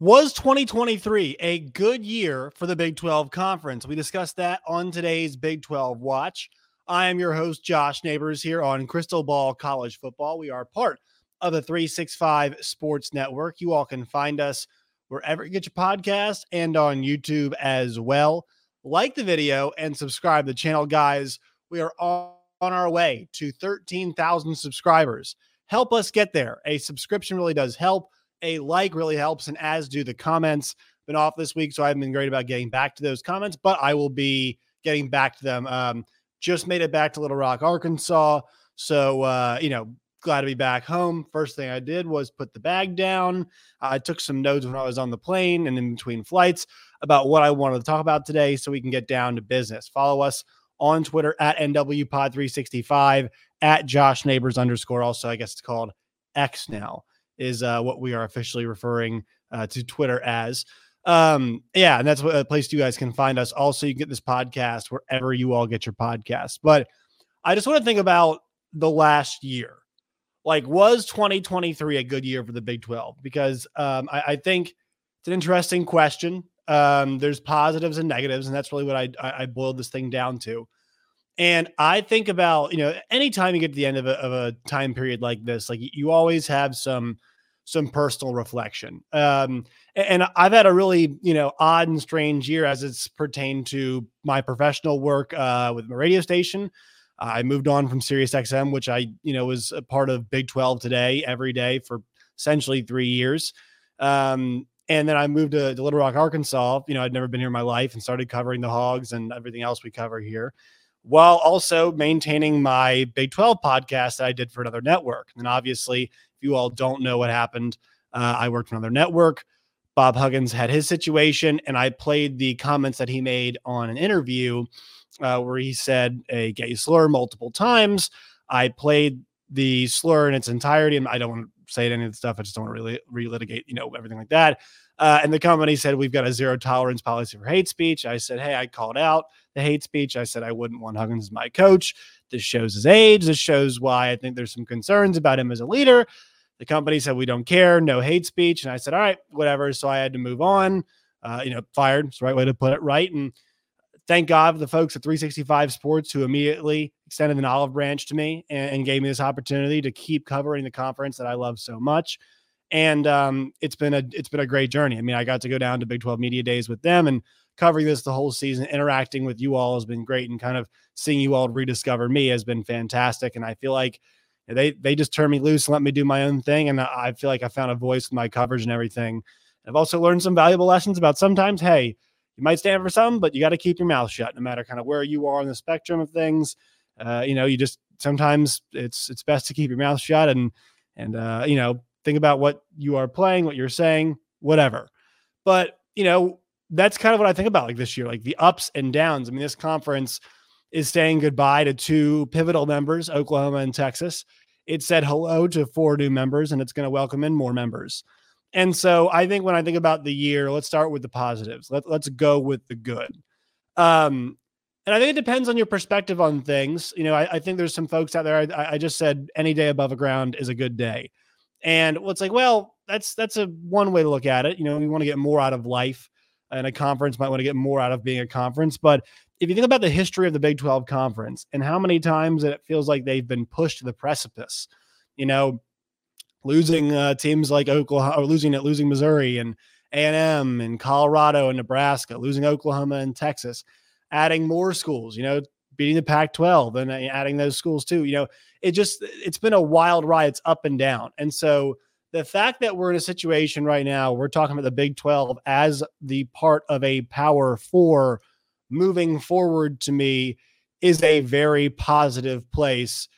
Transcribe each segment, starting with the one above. Was 2023 a good year for the Big 12 Conference? We discussed that on today's Big 12 Watch. I am your host, Josh Neighbors, here on Crystal Ball College Football. We are part of the 365 Sports Network. You all can find us wherever you get your podcast and on YouTube as well. Like the video and subscribe to the channel, guys. We are on our way to 13,000 subscribers. Help us get there. A subscription really does help. A like really helps, and as do the comments. Been off this week, so I haven't been great about getting back to those comments, but I will be getting back to them. Just made it back to Little Rock, Arkansas, so glad to be back home. First thing I did was put the bag down. I took some notes when I was on the plane and in between flights about what I wanted to talk about today, so we can get down to business. Follow us on Twitter at NWPod365, at Josh Neighbors _ also, I guess it's called X now, is what we are officially referring to Twitter as. And that's a place you guys can find us. Also, you can get this podcast wherever you all get your podcasts. But I just want to think about the last year. Like, was 2023 a good year for the Big 12? Because I think it's an interesting question. There's positives and negatives, and that's really what I boiled this thing down to. And I think about, anytime you get to the end of a time period like this, like, you always have some personal reflection. And I've had a really, odd and strange year as it's pertained to my professional work with my radio station. I moved on from Sirius XM, which I, was a part of Big 12 Today every day for essentially 3 years. And then I moved to Little Rock, Arkansas. I'd never been here in my life, and started covering the Hogs and everything else we cover here, while also maintaining my Big 12 podcast that I did for another network. And obviously, if you all don't know what happened, I worked for another network. Bob Huggins had his situation, and I played the comments that he made on an interview where he said a gay slur multiple times. I played the slur in its entirety, and I don't want to say any of the stuff. I just don't want to really relitigate, everything like that. And the company said, we've got a zero tolerance policy for hate speech. I said, hey, I called out the hate speech. I said, I wouldn't want Huggins as my coach. This shows his age. This shows why I think there's some concerns about him as a leader. The company said, we don't care. No hate speech. And I said, all right, whatever. So I had to move on, fired. It's the right way to put it. Right. And thank God for the folks at 365 Sports, who immediately extended an olive branch to me and gave me this opportunity to keep covering the conference that I love so much. And it's been a great journey. I mean, I got to go down to Big 12 Media Days with them and covering this the whole season. Interacting with you all has been great, and kind of seeing you all rediscover me has been fantastic. And I feel like they just turned me loose and let me do my own thing. And I feel like I found a voice with my coverage and everything. I've also learned some valuable lessons about sometimes, hey, you might stand for some, but you got to keep your mouth shut, no matter kind of where you are in the spectrum of things. You just sometimes it's best to keep your mouth shut and think about what you are playing, what you're saying, whatever. But, that's kind of what I think about, like, this year, like the ups and downs. I mean, this conference is saying goodbye to two pivotal members, Oklahoma and Texas. It said hello to four new members, and it's going to welcome in more members. And so I think when I think about the year, let's start with the positives. Let's go with the good. And I think it depends on your perspective on things. I think there's some folks out there. I just said any day above the ground is a good day. And it's like, well, that's a one way to look at it. We want to get more out of life, and a conference might want to get more out of being a conference. But if you think about the history of the Big 12 Conference and how many times it feels like they've been pushed to the precipice, losing teams like Oklahoma, or losing Missouri and A&M and Colorado and Nebraska, losing Oklahoma and Texas, adding more schools, beating the Pac-12 and adding those schools too. It's been a wild ride. It's up and down. And so the fact that we're in a situation right now, we're talking about the Big 12 as the part of a Power Four moving forward, to me is a very positive place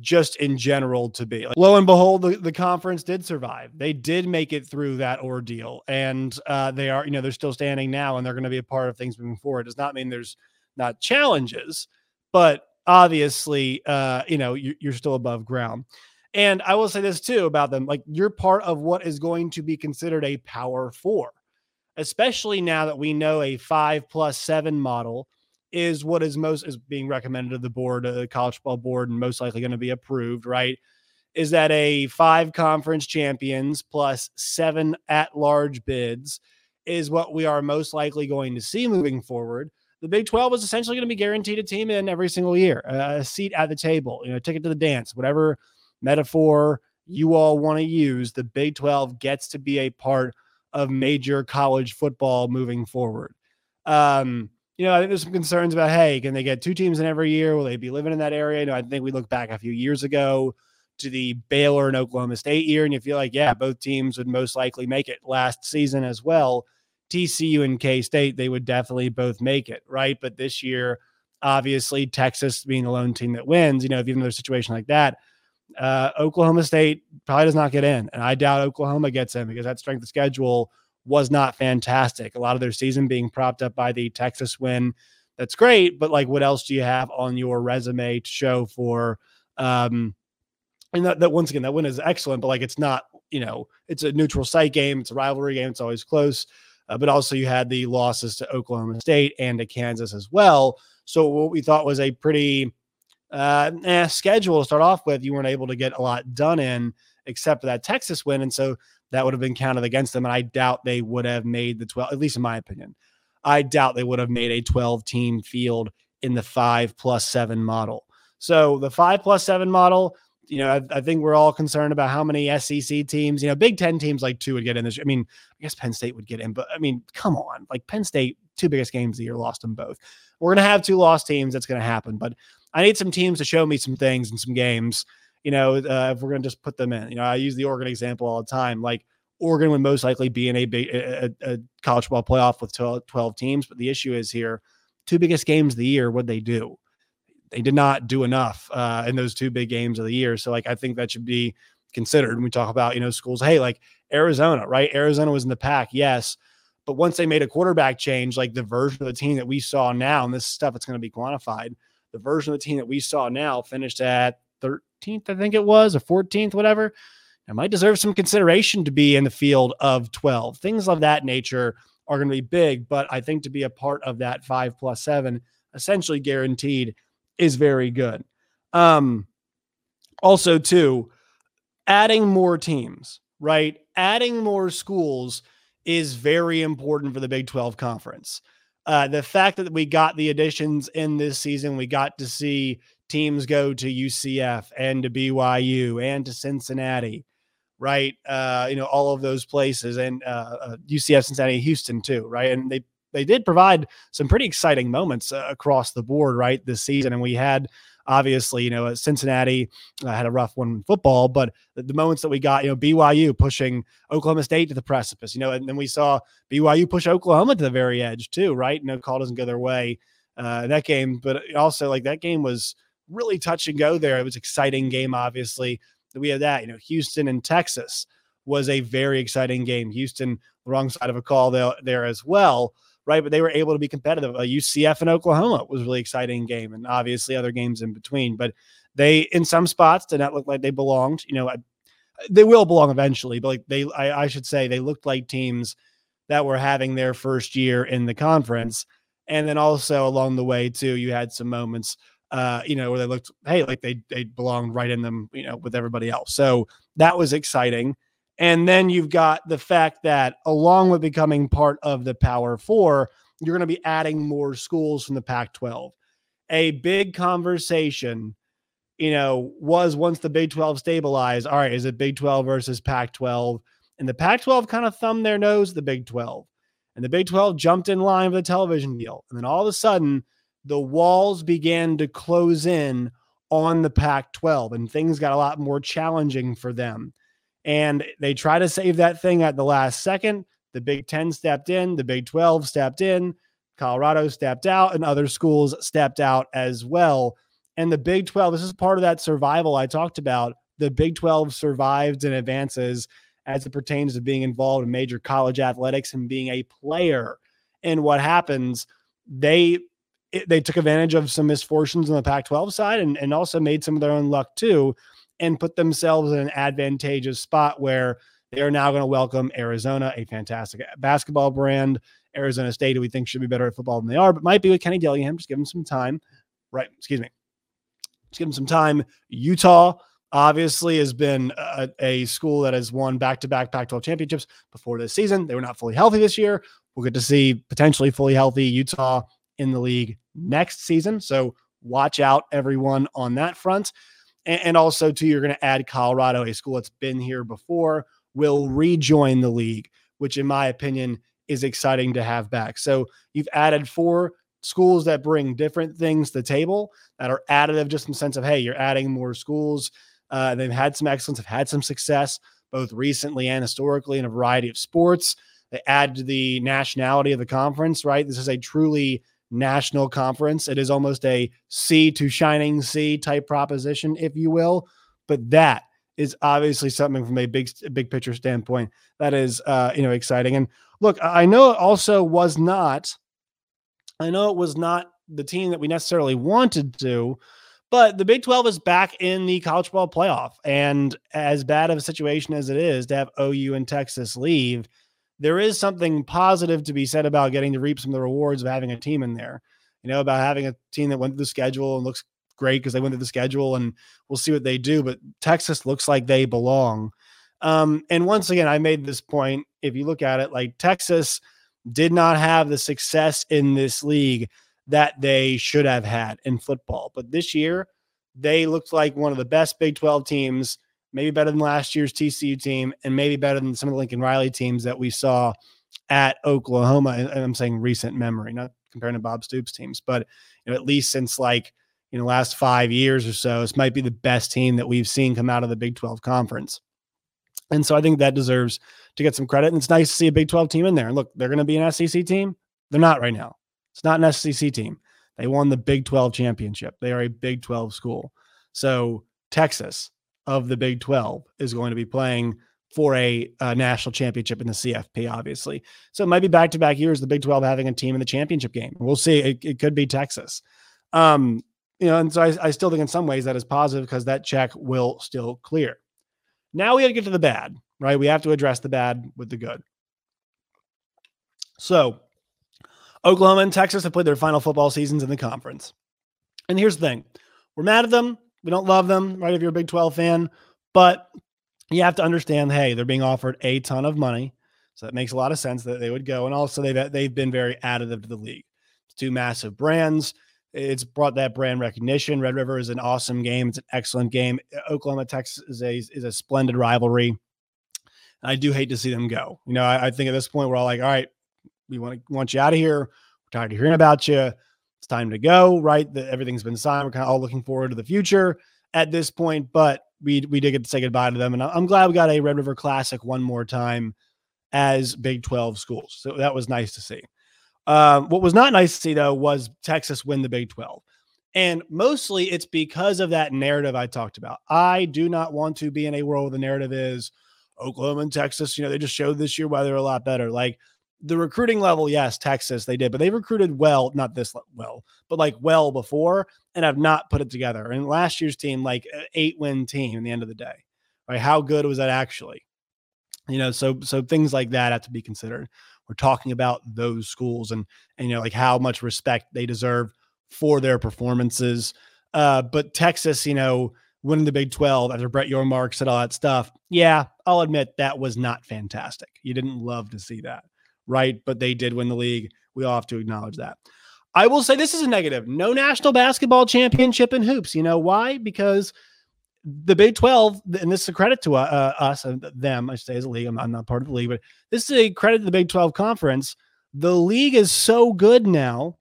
just in general to be. Like, lo and behold, the conference did survive. They did make it through that ordeal, and they are, they're still standing now, and they're going to be a part of things moving forward. It does not mean there's not challenges, but obviously, you're still above ground. And I will say this too about them. Like, you're part of what is going to be considered a Power Four, especially now that we know a 5+7 model is what is being recommended to the board, the college football board, and most likely going to be approved, right? Is that a 5 conference champions plus 7 at-large bids is what we are most likely going to see moving forward. The Big 12 is essentially going to be guaranteed a team in every single year, a seat at the table, ticket to the dance, whatever metaphor you all want to use. The Big 12 gets to be a part of major college football moving forward. I think there's some concerns about, hey, can they get 2 teams in every year? Will they be living in that area? I think we look back a few years ago to the Baylor and Oklahoma State year, and you feel like, yeah, both teams would most likely make it. Last season as well, TCU and K-State, they would definitely both make it, right? But this year, obviously, Texas being the lone team that wins, if you have another situation like that, Oklahoma State probably does not get in. And I doubt Oklahoma gets in because that strength of schedule was not fantastic. A lot of their season being propped up by the Texas win. That's great, but like, what else do you have on your resume to show for, and that once again, that win is excellent, but like, it's not, it's a neutral site game. It's a rivalry game. It's always close. But also you had the losses to Oklahoma State and to Kansas as well. So what we thought was a pretty schedule to start off with, you weren't able to get a lot done in except for that Texas win. And so that would have been counted against them. And I doubt they would have made the 12, at least in my opinion, I doubt they would have made a 12-team field in the 5+7 model. So the 5+7 model, I think we're all concerned about how many SEC teams, Big Ten teams like 2 would get in this year. I mean, I guess Penn State would get in, but I mean, come on, like Penn State, 2 biggest games of the year, lost them both. We're going to have 2 lost teams. That's going to happen, but I need some teams to show me some things and some games, if we're going to just put them in. I use the Oregon example all the time. Like, Oregon would most likely be in a college football playoff with 12 teams. But the issue is here, 2 biggest games of the year, what'd they do? They did not do enough in those 2 big games of the year. So, like, I think that should be considered when we talk about, schools. Hey, like Arizona, right? Arizona was in the pack, yes. But once they made a quarterback change, like the version of the team that we saw now, and this stuff that's going to be quantified, the version of the team that we saw now finished at 13th, I think it was, or 14th, whatever. It might deserve some consideration to be in the field of 12. Things of that nature are going to be big, but I think to be a part of that 5+7, essentially guaranteed, is very good. Also, too, adding more teams, right? Adding more schools is very important for the Big 12 Conference. The fact that we got the additions in this season, we got to see teams go to UCF and to BYU and to Cincinnati, right? All of those places, and UCF, Cincinnati, Houston too, right? And they did provide some pretty exciting moments across the board, right, this season. And we had, obviously, Cincinnati had a rough one in football, but the moments that we got, BYU pushing Oklahoma State to the precipice, and then we saw BYU push Oklahoma to the very edge too, right? Call doesn't go their way that game, but also like that game was really touch and go there. It was an exciting game, obviously, that we had that, Houston and Texas was a very exciting game. Houston, the wrong side of a call there as well, right? But they were able to be competitive. UCF and Oklahoma was a really exciting game, and obviously other games in between. But they, in some spots, did not look like they belonged. They will belong eventually, but like I should say they looked like teams that were having their first year in the conference. And then also along the way, too, you had some moments, where they looked, hey, like they belonged right in them, with everybody else. So that was exciting. And then you've got the fact that along with becoming part of the Power Four, you're going to be adding more schools from the Pac-12. A big conversation, was once the Big 12 stabilized, all right, is it Big 12 versus Pac-12? And the Pac-12 kind of thumbed their nose at the Big 12. And the Big 12 jumped in line for the television deal. And then all of a sudden, the walls began to close in on the Pac-12, and things got a lot more challenging for them. And they try to save that thing at the last second. The Big 10 stepped in. The Big 12 stepped in. Colorado stepped out. And other schools stepped out as well. And the Big 12, this is part of that survival I talked about. The Big 12 survives and advances as it pertains to being involved in major college athletics and being a player. And what happens, they took advantage of some misfortunes on the Pac-12 side and also made some of their own luck too, and put themselves in an advantageous spot where they are now going to welcome Arizona, a fantastic basketball brand, Arizona State, who we think should be better at football than they are, but might be with Kenny Dillingham. Just give him some time. Right. Excuse me. Just give him some time. Utah obviously has been a school that has won back-to-back Pac-12 championships before this season. They were not fully healthy this year. We'll get to see potentially fully healthy Utah in the league next season. So watch out, everyone, on that front. And also, too, you're going to add Colorado, a school that's been here before, will rejoin the league, which, in my opinion, is exciting to have back. So you've added four schools that bring different things to the table that are additive, just in the sense of, hey, you're adding more schools. They've had some excellence, have had some success, both recently and historically in a variety of sports. They add to the nationality of the conference, right? This is a truly national conference. It is almost a sea to shining sea type proposition, if you will. But that is obviously something from a big picture standpoint that is, exciting. And look, I know it was not the team that we necessarily wanted to, but the Big 12 is back in the college football playoff, and as bad of a situation as it is to have OU and Texas leave, there is something positive to be said about getting to reap some of the rewards of having a team in there, about having a team that went through the schedule and looks great because they went through the schedule, and we'll see what they do. But Texas looks like they belong. And once again, I made this point. If you look at it, like, Texas did not have the success in this league that they should have had in football. But this year, they looked like one of the best Big 12 teams, maybe better than last year's TCU team, and maybe better than some of the Lincoln Riley teams that we saw at Oklahoma. And I'm saying recent memory, not comparing to Bob Stoops' teams, but at least since last 5 years or so, this might be the best team that we've seen come out of the Big 12 Conference. And so I think that deserves to get some credit. And it's nice to see a Big 12 team in there. And look, they're going to be an SEC team. They're not right now. It's not an SEC team. They won the Big 12 championship. They are a Big 12 school. So Texas of the Big 12 is going to be playing for a national championship in the CFP, obviously. So it might be back-to-back years, the Big 12 having a team in the championship game. We'll see. It could be Texas. And so I still think in some ways that is positive, because that check will still clear. Now we have to get to the bad, right? We have to address the bad with the good. So Oklahoma and Texas have played their final football seasons in the conference. And here's the thing. We're mad at them. We don't love them, right, if you're a Big 12 fan. But you have to understand, hey, they're being offered a ton of money. So that makes a lot of sense that they would go. And also they've been very additive to the league. It's two massive brands. It's brought that brand recognition. Red River is an awesome game. It's an excellent game. Oklahoma, Texas is a splendid rivalry. And I do hate to see them go. I think at this point we're all like, all right, we want you out of here. We're tired of hearing about you. It's time to go, right? Everything's been signed. We're kind of all looking forward to the future at this point, but we did get to say goodbye to them. And I'm glad we got a Red River Classic one more time as Big 12 schools. So that was nice to see. What was not nice to see, though, was Texas win the Big 12. And mostly it's because of that narrative I talked about. I do not want to be in a world where the narrative is Oklahoma and Texas, they just showed this year why they're a lot better. Like, the recruiting level, yes, Texas, they did, but they recruited well, not this well, but well before, and have not put it together. And last year's team, an 8-win team in the end of the day, right? How good was that actually? So things like that have to be considered. We're talking about those schools and how much respect they deserve for their performances. But Texas, winning the Big 12 after Brett Yormark said all that stuff. Yeah, I'll admit that was not fantastic. You didn't love to see that. Right, but they did win the league. We all have to acknowledge that. I will say this is a negative. No national basketball championship in hoops. You know why? Because the Big 12, and this is a credit to us, them, I should say, as a league. I'm not part of the league, but this is a credit to the Big 12 Conference. The league is so good now.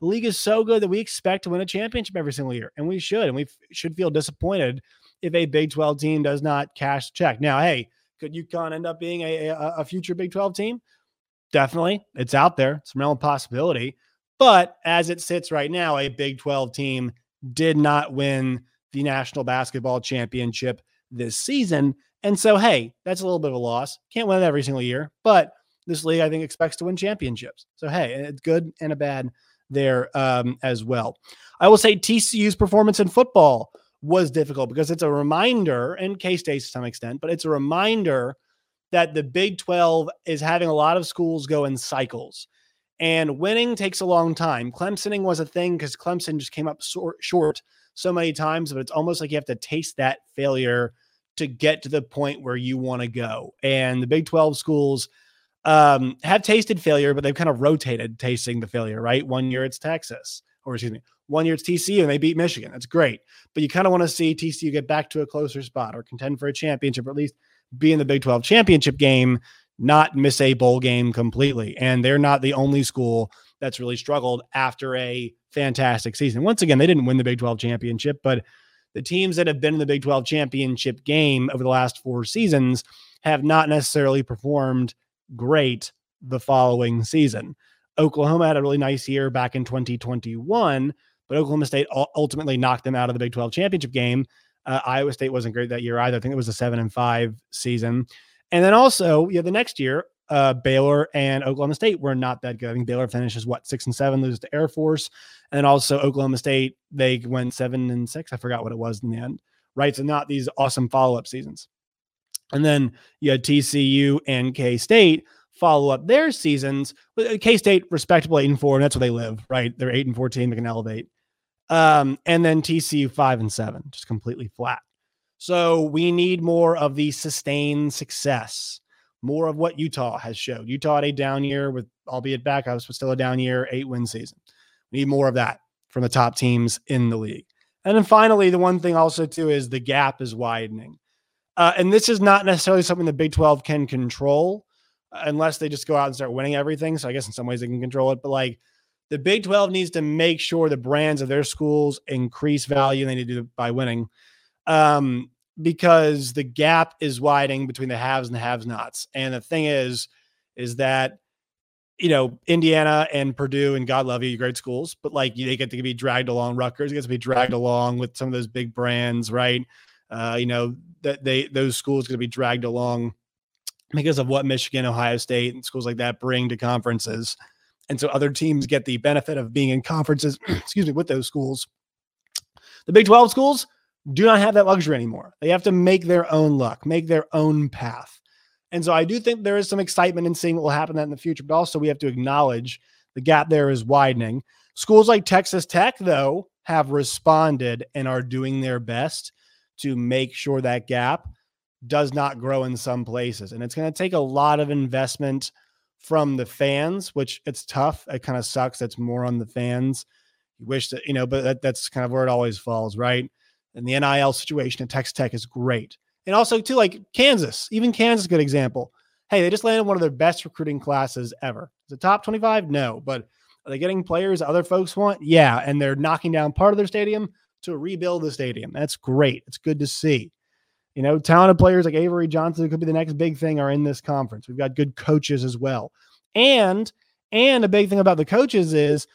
The league is so good that we expect to win a championship every single year, and we should. And we should feel disappointed if a Big 12 team does not cash the check. Now, hey, could UConn end up being a future Big 12 team? Definitely. It's out there. It's a real possibility. But as it sits right now, a Big 12 team did not win the national basketball championship this season. And so, hey, that's a little bit of a loss. Can't win it every single year, but this league, I think, expects to win championships. So, hey, it's good and a bad there as well. I will say TCU's performance in football was difficult because it's a reminder, and K-State to some extent, but it's a reminder that the Big 12 is having a lot of schools go in cycles. And winning takes a long time. Clemsoning was a thing because Clemson just came up short so many times, but it's almost like you have to taste that failure to get to the point where you want to go. And the Big 12 schools have tasted failure, but they've kind of rotated tasting the failure, right? One year it's Texas, or excuse me, one year it's TCU and they beat Michigan. That's great. But you kind of want to see TCU get back to a closer spot or contend for a championship, or at least be in the Big 12 championship game, not miss a bowl game completely. And they're not the only school that's really struggled after a fantastic season. Once again, they didn't win the Big 12 championship, but the teams that have been in the Big 12 championship game over the last four seasons have not necessarily performed great the following season. Oklahoma had a really nice year back in 2021, but Oklahoma State ultimately knocked them out of the Big 12 championship game. Iowa State wasn't great that year either. I think it was a 7-5 season. And then also, the next year, Baylor and Oklahoma State were not that good. I think Baylor finishes 6-7, loses to Air Force. And then also Oklahoma State, they went 7-6. I forgot what it was in the end, right? So not these awesome follow-up seasons. And then you had TCU and K-State follow up their seasons. K-State respectable 8-4, and that's where they live, right? They're 8-14, they can elevate. And then TCU 5-7, just completely flat. So we need more of the sustained success, more of what Utah has showed. Utah had a down year with, albeit backups, but still a down year, 8-win season. We need more of that from the top teams in the league. And then finally, the one thing also too is the gap is widening. And this is not necessarily something the Big 12 can control unless they just go out and start winning everything. So I guess in some ways they can control it, but the Big 12 needs to make sure the brands of their schools increase value, and they need to do it by winning because the gap is widening between the haves and the have-nots. And the thing is that, Indiana and Purdue, and God love you, great schools, but they get to be dragged along. Rutgers gets to be dragged along with some of those big brands, right? That those schools going to be dragged along because of what Michigan, Ohio State, and schools like that bring to conferences. And so other teams get the benefit of being in conferences, with those schools. The Big 12 schools do not have that luxury anymore. They have to make their own luck, make their own path. And so I do think there is some excitement in seeing what will happen in the future, but also we have to acknowledge the gap there is widening. Schools like Texas Tech, though, have responded and are doing their best to make sure that gap does not grow in some places. And it's going to take a lot of investment from the fans, which it's tough. It kind of sucks. That's more on the fans. You wish that, but that's kind of where it always falls, right? And the NIL situation at Texas Tech is great. And also too, Kansas, even Kansas, good example. Hey, they just landed one of their best recruiting classes ever. Is it top 25? No, but are they getting players other folks want? Yeah. And they're knocking down part of their stadium to rebuild the stadium. That's great. It's good to see. Talented players like Avery Johnson, who could be the next big thing, are in this conference. We've got good coaches as well. And a big thing about the coaches is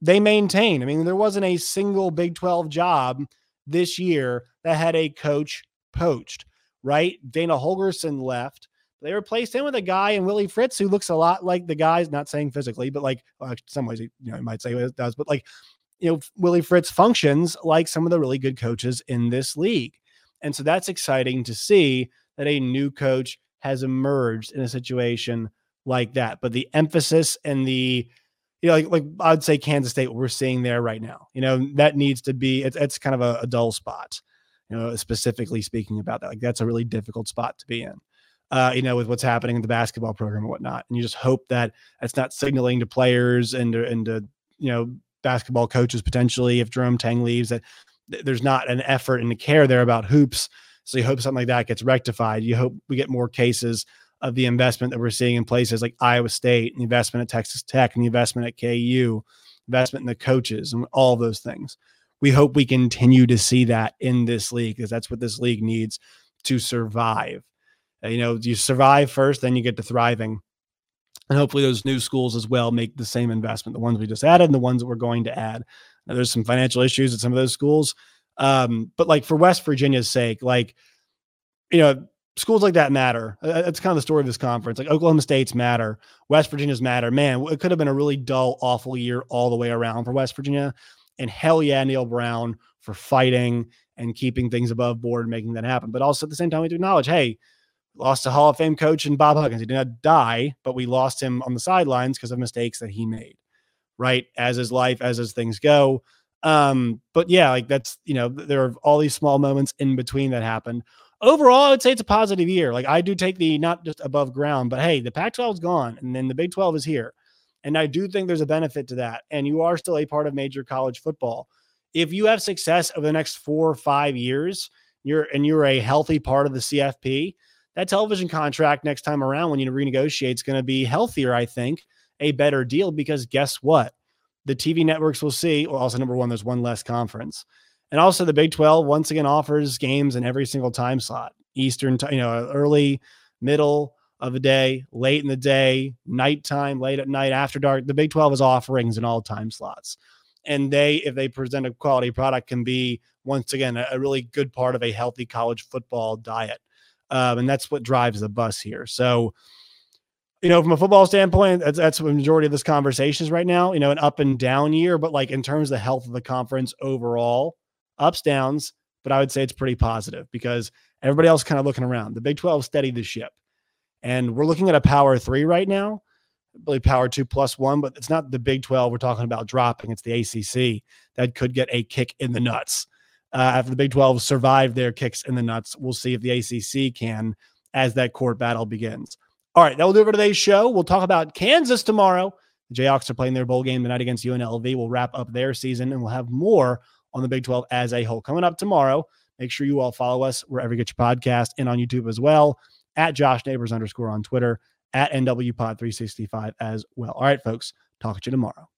they maintain. There wasn't a single Big 12 job this year that had a coach poached, right? Dana Holgerson left. They replaced him with a guy in Willie Fritz who looks a lot like the guys, not saying physically, but some ways, he might say it does, but Willie Fritz functions like some of the really good coaches in this league. And so that's exciting to see that a new coach has emerged in a situation like that. But the emphasis and the, I'd say Kansas State, what we're seeing there right now, that needs to be, it's kind of a dull spot, specifically speaking about that. That's a really difficult spot to be in, with what's happening in the basketball program and whatnot. And you just hope that it's not signaling to players and to basketball coaches potentially, if Jerome Tang leaves, that there's not an effort and a care there about hoops. So you hope something like that gets rectified. You hope we get more cases of the investment that we're seeing in places like Iowa State, and the investment at Texas Tech, and the investment at KU, investment in the coaches, and all those things. We hope we continue to see that in this league, because that's what this league needs to survive. You survive first, then you get to thriving. And hopefully those new schools as well make the same investment, the ones we just added and the ones that we're going to add. There's some financial issues at some of those schools. But like for West Virginia's sake, like, you know, schools like that matter. That's kind of the story of this conference. Like Oklahoma State's matter, West Virginia's matter. Man, it could have been a really dull, awful year all the way around for West Virginia. And hell yeah, Neil Brown for fighting and keeping things above board and making that happen. But also at the same time, we have to acknowledge, hey, lost a Hall of Fame coach in Bob Huggins. He did not die, but we lost him on the sidelines because of mistakes that he made, right? As his life, as his things go. But yeah, like that's, you know, there are all these small moments in between that happened. Overall, I would say it's a positive year. Like I do take the not just above ground, but hey, the Pac-12 is gone and then the Big 12 is here. And I do think there's a benefit to that. And you are still a part of major college football. If you have success over the next 4 or 5 years, you're a healthy part of the CFP, that television contract next time around when you renegotiate is going to be healthier, I think, a better deal, because guess what? The TV networks will see, well, also number one, there's one less conference. And also the Big 12 once again offers games in every single time slot, Eastern, you know, early, middle of the day, late in the day, nighttime, late at night, after dark. The Big 12 is offerings in all time slots. And they, if they present a quality product, can be once again a really good part of a healthy college football diet. And that's what drives the bus here. So, you know, from a football standpoint, that's the majority of this conversation is right now, you know, an up and down year, but like in terms of the health of the conference overall, ups, downs, but I would say it's pretty positive because everybody else kind of looking around. The Big 12 steadied the ship. And we're looking at a power three right now, really power two plus one, but it's not the Big 12 we're talking about dropping. It's the ACC that could get a kick in the nuts. After the Big 12 survived their kicks in the nuts, we'll see if the ACC can as that court battle begins. All right, that will do it for today's show. We'll talk about Kansas tomorrow. The Jayhawks are playing their bowl game tonight against UNLV. We'll wrap up their season, and we'll have more on the Big 12 as a whole coming up tomorrow. Make sure you all follow us wherever you get your podcast and on YouTube as well, at @JoshNeighbors_ on Twitter, at NWPod365 as well. All right, folks, talk to you tomorrow.